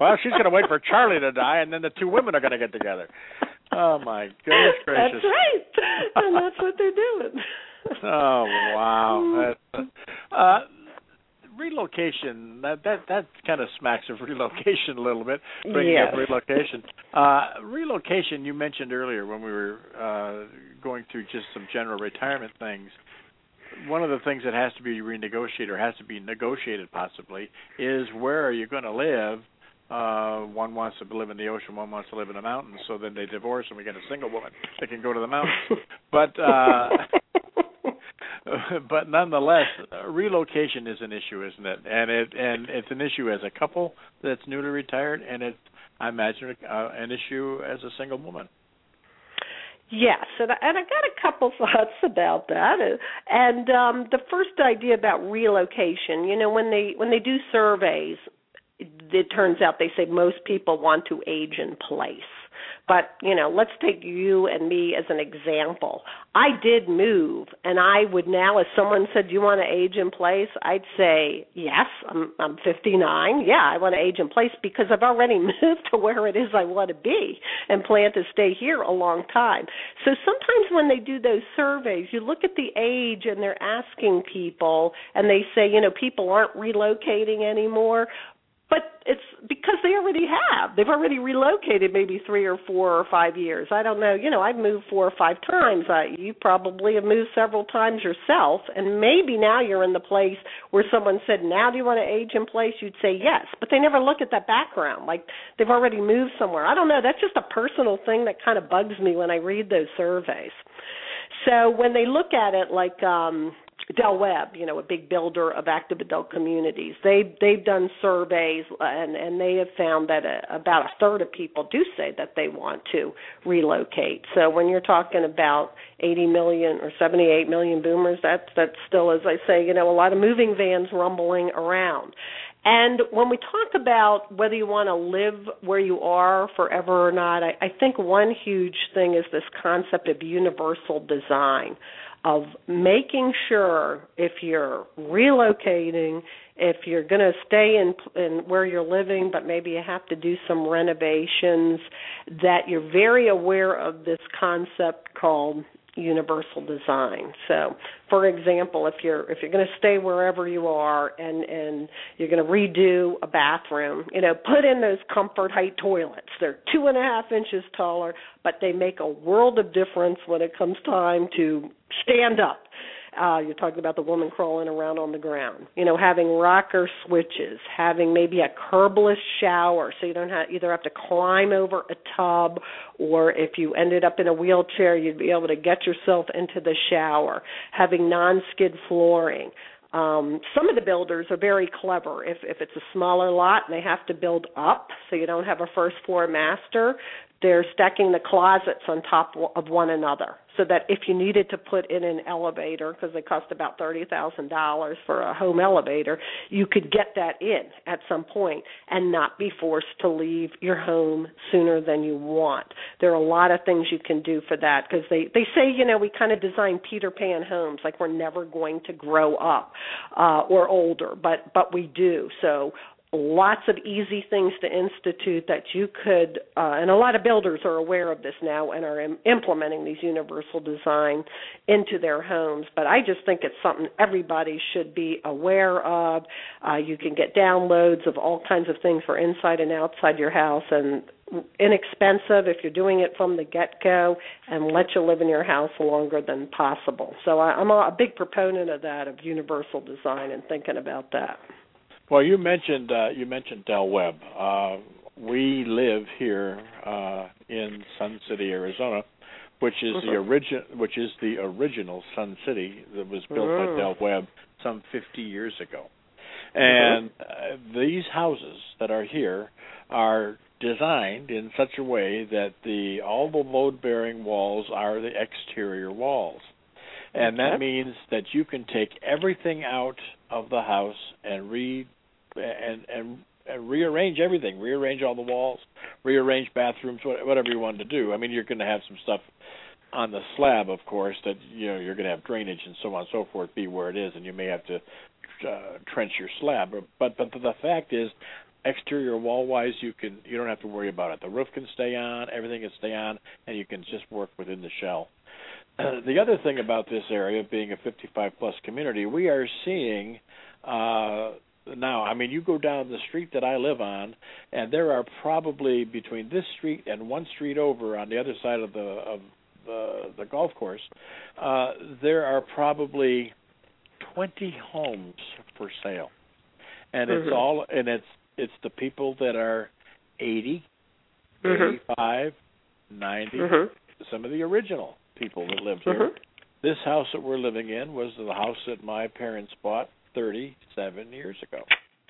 Well, she's going to wait for Charlie to die, and then the two women are going to get together. Oh my goodness gracious! That's right, and that's what they're doing. Oh wow! That's, uh, relocation, that that, that kind of smacks of relocation a little bit, bringing yes. up relocation. Uh, relocation, you mentioned earlier when we were uh, going through just some general retirement things, one of the things that has to be renegotiated or has to be negotiated possibly is where are you going to live? Uh, one wants to live in the ocean, one wants to live in the mountains, so then they divorce and we get a single woman that can go to the mountains. But... Uh, But nonetheless, relocation is an issue, isn't it? And it and it's an issue as a couple that's newly retired, and it's, I imagine, uh, an issue as a single woman. Yes, and I, and I got a couple thoughts about that. And um, the first idea about relocation, you know, when they when they do surveys, it turns out they say most people want to age in place. But, you know, let's take you and me as an example. I did move, and I would now, if someone said, do you want to age in place? I'd say, yes, I'm, I'm fifty-nine. Yeah, I want to age in place because I've already moved to where it is I want to be and plan to stay here a long time. So sometimes when they do those surveys, you look at the age, and they're asking people, and they say, you know, people aren't relocating anymore. But it's because they already have. They've already relocated maybe three or four or five years. I don't know. You know, I've moved four or five times. I, you probably have moved several times yourself, and maybe now you're in the place where someone said, now do you want to age in place? You'd say yes, but they never look at that background. Like they've already moved somewhere. I don't know. That's just a personal thing that kind of bugs me when I read those surveys. So when they look at it like um, – Del Webb, you know, a big builder of active adult communities. They, they've done surveys, and, and they have found that a, about a third of people do say that they want to relocate. So when you're talking about eighty million or seventy-eight million boomers, that's, that's still, as I say, you know, a lot of moving vans rumbling around. And when we talk about whether you want to live where you are forever or not, I, I think one huge thing is this concept of universal design, of making sure if you're relocating, if you're going to stay in, in where you're living, but maybe you have to do some renovations, that you're very aware of this concept called universal design. So, for example, if you're if you're going to stay wherever you are and, and you're going to redo a bathroom, you know, put in those comfort height toilets. They're two and a half inches taller, but they make a world of difference when it comes time to stand up. Uh, you're talking about the woman crawling around on the ground. You know, having rocker switches, having maybe a curbless shower so you don't have, either have to climb over a tub, or if you ended up in a wheelchair, you'd be able to get yourself into the shower. Having non-skid flooring. Um, some of the builders are very clever. If, if it's a smaller lot and they have to build up so you don't have a first floor master, they're stacking the closets on top of one another so that if you needed to put in an elevator, because they cost about thirty thousand dollars for a home elevator, you could get that in at some point and not be forced to leave your home sooner than you want. There are a lot of things you can do for that because they, they say, you know, we kind of design Peter Pan homes, like we're never going to grow up uh, or older, but, but we do. So lots of easy things to institute that you could, uh, and a lot of builders are aware of this now and are im- implementing these universal design into their homes. But I just think it's something everybody should be aware of. Uh, you can get downloads of all kinds of things for inside and outside your house, and inexpensive if you're doing it from the get-go, and let you live in your house longer than possible. So I, I'm a, a big proponent of that, of universal design and thinking about that. Well, you mentioned uh, you mentioned Del Webb. Uh, we live here uh, in Sun City, Arizona, which is mm-hmm. the origin, which is the original Sun City that was built mm-hmm. by Del Webb some fifty years ago. And mm-hmm. uh, these houses that are here are designed in such a way that the all the load-bearing walls are the exterior walls. And that means that you can take everything out of the house and re and, and and rearrange everything, rearrange all the walls, rearrange bathrooms, whatever you want to do. I mean, you're going to have some stuff on the slab, of course, that you know you're going to have drainage and so on and so forth, be where it is, and you may have to uh, trench your slab. But but the fact is, exterior wall-wise, you can you don't have to worry about it. The roof can stay on, everything can stay on, and you can just work within the shell. Uh, the other thing about this area, being a fifty-five plus community, we are seeing uh, now, I mean, you go down the street that I live on, and there are probably between this street and one street over on the other side of the of the, the golf course, uh, there are probably twenty homes for sale. And mm-hmm. it's all, and it's it's the people that are eighty, mm-hmm. eighty-five, ninety, mm-hmm. some of the original people that lived here. Mm-hmm. This house that we're living in was the house that my parents bought thirty-seven years ago.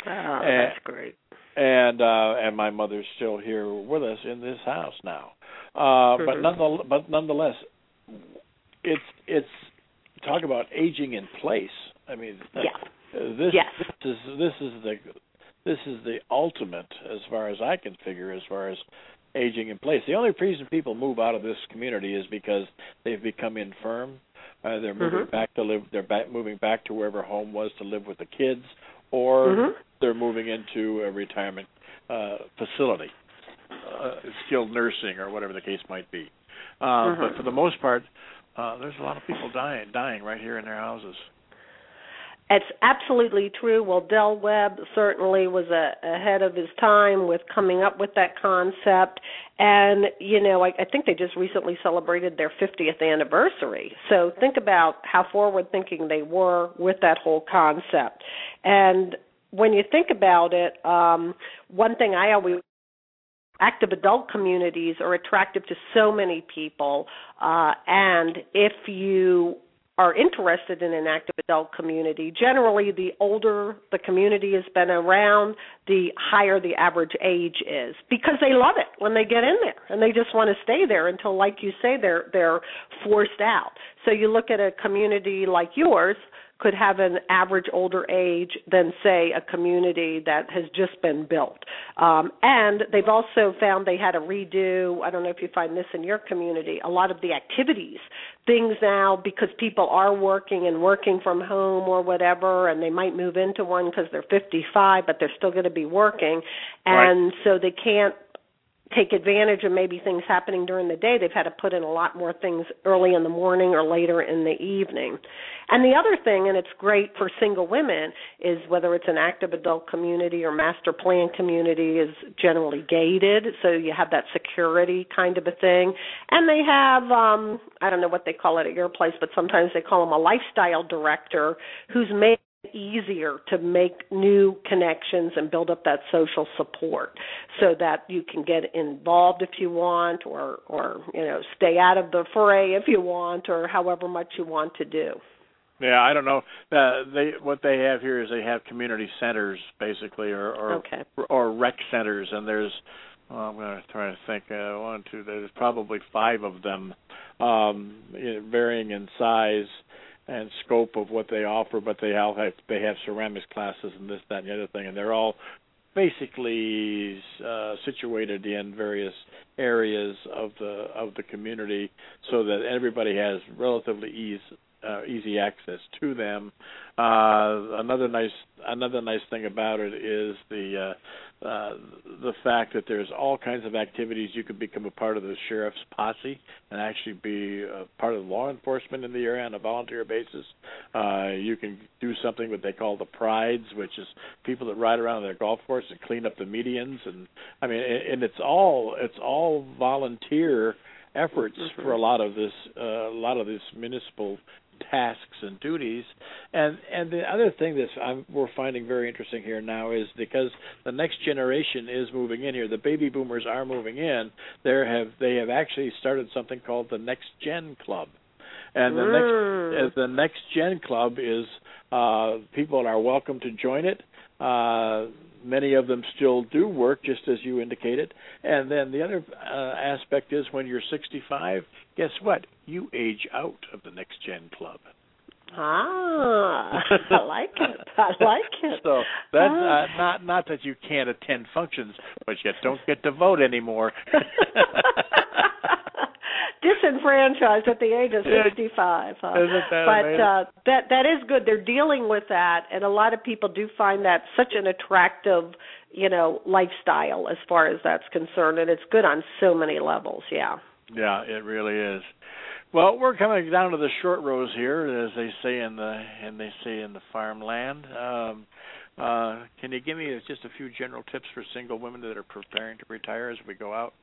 Oh, and, that's great. And uh, and my mother's still here with us in this house now. Uh, mm-hmm. But nonetheless, but nonetheless, it's it's talk about aging in place. I mean, yeah. this yes. this is this is the this is the ultimate as far as I can figure as far as. Aging in place. The only reason people move out of this community is because they've become infirm. Uh, they're moving mm-hmm. back to live. They're back, moving back to wherever home was to live with the kids, or mm-hmm. they're moving into a retirement uh, facility, uh, skilled nursing, or whatever the case might be. Uh, mm-hmm. But for the most part, uh, there's a lot of people dying, dying right here in their houses. It's absolutely true. Well, Del Webb certainly was a, ahead of his time with coming up with that concept. And, you know, I, I think they just recently celebrated their fiftieth anniversary. So think about how forward-thinking they were with that whole concept. And when you think about it, um, one thing I always active adult communities are attractive to so many people. Uh, and if you are interested in an active adult community, generally the older the community has been around, the higher the average age is, because they love it when they get in there, and they just want to stay there until, like you say, they're they're forced out. So you look at a community like yours could have an average older age than, say, a community that has just been built. Um, and they've also found they had a redo, I don't know if you find this in your community, a lot of the activities, things now because people are working and working from home or whatever, and they might move into one because they're fifty-five, but they're still going to be working. And right. so they can't take advantage of maybe things happening during the day. They've had to put in a lot more things early in the morning or later in the evening. And the other thing, and it's great for single women, is whether it's an active adult community or master plan community is generally gated, so you have that security kind of a thing. And they have, um, I don't know what they call it at your place, but sometimes they call them a lifestyle director who's made easier to make new connections and build up that social support so that you can get involved if you want, or, or you know, stay out of the fray if you want, or however much you want to do. Yeah, I don't know. Uh, they what they have here is they have community centers, basically, or or, okay. or rec centers, and there's well, I'm going to try to think. Uh, one, two, there's probably five of them, um, varying in size and scope of what they offer. But they all have they have ceramics classes and this, that, and the other thing, and they're all basically uh, situated in various areas of the of the community, so that everybody has relatively ease. Uh, easy access to them. Uh, another nice, another nice thing about it is the uh, uh, the fact that there's all kinds of activities. You could become a part of the sheriff's posse and actually be a part of law enforcement in the area on a volunteer basis. Uh, you can do something what they call the prides, which is people that ride around on their golf course and clean up the medians. And I mean, and it's all it's all volunteer efforts mm-hmm. for a lot of this, uh, a lot of this municipal tasks and duties, and and the other thing that I'm, we're finding very interesting here now is because the next generation is moving in here. The baby boomers are moving in. There have they have actually started something called the Next Gen Club, and the mm. next the Next Gen Club is uh, people are welcome to join it. Uh, many of them still do work, just as you indicated. And then the other uh, aspect is when you're sixty-five, guess what? You age out of the Next Gen Club. Ah, I like it. I like it. So that's ah. uh, not not that you can't attend functions, but you don't get to vote anymore. Disenfranchised at the age of sixty-five, huh? Isn't that amazing? But uh, that that is good. They're dealing with that, and a lot of people do find that such an attractive, you know, lifestyle as far as that's concerned, and it's good on so many levels. Yeah. Yeah, it really is. Well, we're coming down to the short rows here, as they say in the and they say in the farmland. Um, uh, can you give me just a few general tips for single women that are preparing to retire as we go out?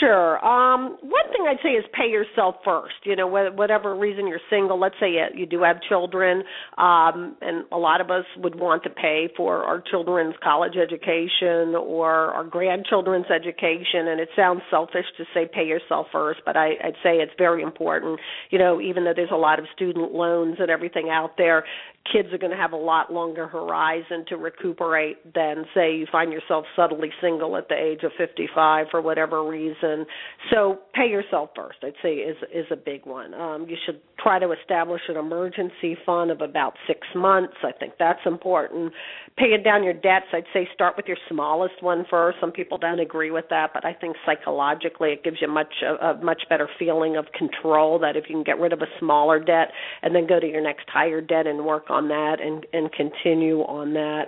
Sure. Um, one thing I'd say is pay yourself first. You know, wh- whatever reason you're single, let's say you, you do have children, um, and a lot of us would want to pay for our children's college education or our grandchildren's education, and it sounds selfish to say pay yourself first, but I, I'd say it's very important. You know, even though there's a lot of student loans and everything out there, kids are going to have a lot longer horizon to recuperate than, say, you find yourself suddenly single at the age of fifty-five for whatever reason. So pay yourself first, I'd say, is is a big one. Um, you should try to establish an emergency fund of about six months. I think that's important. Paying down your debts, I'd say start with your smallest one first. Some people don't agree with that, but I think psychologically it gives you much a, a much better feeling of control, that if you can get rid of a smaller debt and then go to your next higher debt and work on on that and, and continue on that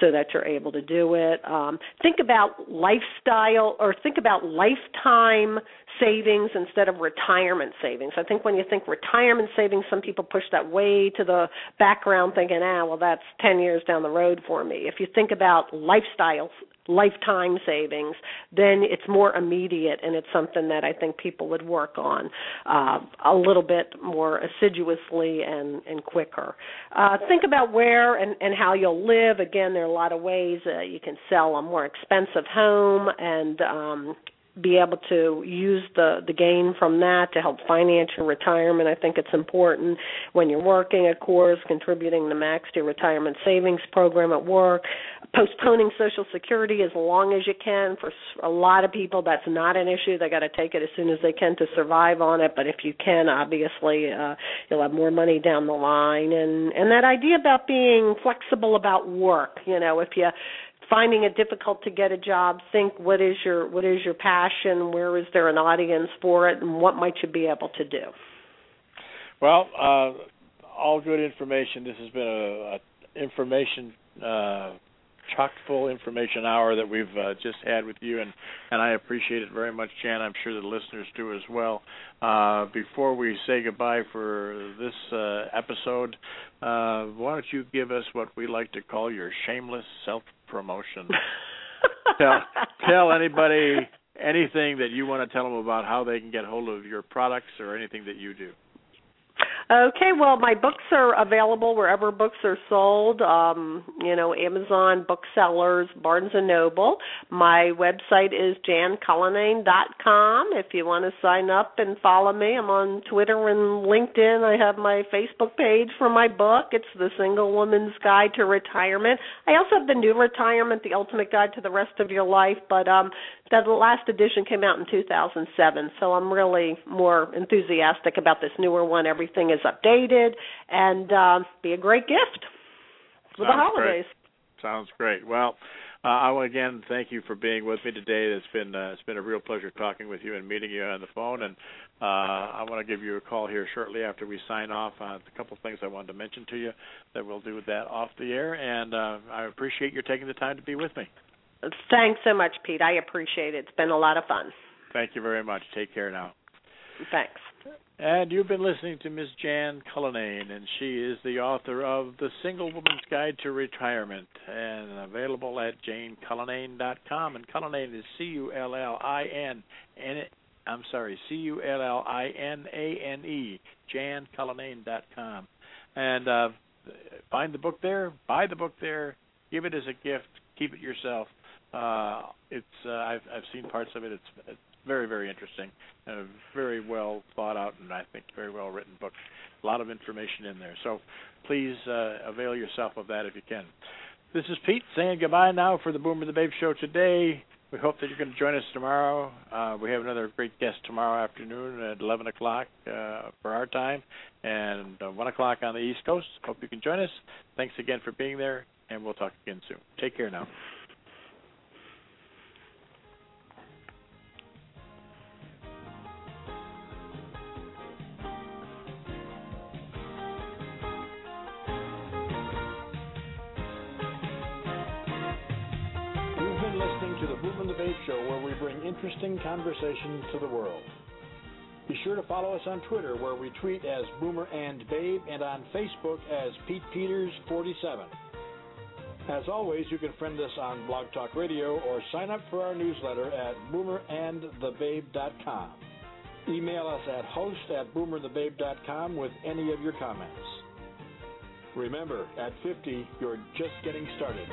so that you're able to do it. Um, think about lifestyle or think about lifetime savings instead of retirement savings. I think when you think retirement savings, some people push that way to the background thinking, ah, well, that's ten years down the road for me. If you think about lifestyle lifetime savings, then it's more immediate, and it's something that I think people would work on uh, a little bit more assiduously and, and quicker. Uh, think about where and, and how you'll live. Again, there are a lot of ways uh, you can sell a more expensive home and um, be able to use the, the gain from that to help finance your retirement. I think it's important when you're working, of course, contributing the max to your retirement savings program at work, postponing Social Security as long as you can. For a lot of people, that's not an issue. They got to take it as soon as they can to survive on it. But if you can, obviously, uh, you'll have more money down the line. And, and that idea about being flexible about work, you know, if you finding it difficult to get a job, think what is your what is your passion, where is there an audience for it, and what might you be able to do? Well, uh, all good information. This has been a, a information uh, chock full information hour that we've uh, just had with you, and, and I appreciate it very much, Jan. I'm sure the listeners do as well. Uh, before we say goodbye for this uh, episode, uh, why don't you give us what we like to call your shameless self promotion. tell, tell anybody anything that you want to tell them about how they can get hold of your products or anything that you do. Okay, well, my books are available wherever books are sold, um, you know, Amazon, booksellers, Barnes and Noble. My website is Jan Cullinane dot com. If you want to sign up and follow me, I'm on Twitter and LinkedIn. I have my Facebook page for my book. It's The Single Woman's Guide to Retirement. I also have The New Retirement, The Ultimate Guide to the Rest of Your Life, but um, that last edition came out in two thousand seven, so I'm really more enthusiastic about this newer one. Everything is updated, and uh, be a great gift for Sounds the holidays. Great. Sounds great. Well, uh, I want to again thank you for being with me today. It's been uh, it's been a real pleasure talking with you and meeting you on the phone. And uh, I want to give you a call here shortly after we sign off on a couple of things I wanted to mention to you that we'll do that off the air. And uh, I appreciate your taking the time to be with me. Thanks so much, Pete. I appreciate it. It's been a lot of fun. Thank you very much. Take care now. Thanks. And you've been listening to Miz Jan Cullinane, and she is the author of The Single Woman's Guide to Retirement, and available at Jan Cullinane dot com. And Cullinane is C U L L I N N E. I'm sorry, C U L L I N A N E, Jan Cullinane dot com. And uh, find the book there, buy the book there, give it as a gift, keep it yourself. Uh, it's uh, I've I've seen parts of it. It's, it's very, very interesting, and a very well thought out and I think very well written book. A lot of information in there. So please uh, avail yourself of that if you can. This is Pete saying goodbye now for the Boom and the Babe Show today. We hope that you're going to join us tomorrow. Uh, we have another great guest tomorrow afternoon at eleven o'clock uh, for our time, and uh, one o'clock on the East Coast. Hope you can join us. Thanks again for being there, and we'll talk again soon. Take care now. Show, where we bring interesting conversations to the world. Be sure to follow us on Twitter, where we tweet as Boomer and Babe, and on Facebook as Pete Peters forty-seven. As always, you can friend us on Blog Talk Radio or sign up for our newsletter at boomer and the babe dot com. Email us at host at boomer the babe dot com with any of your comments. Remember, at fifty, you're just getting started.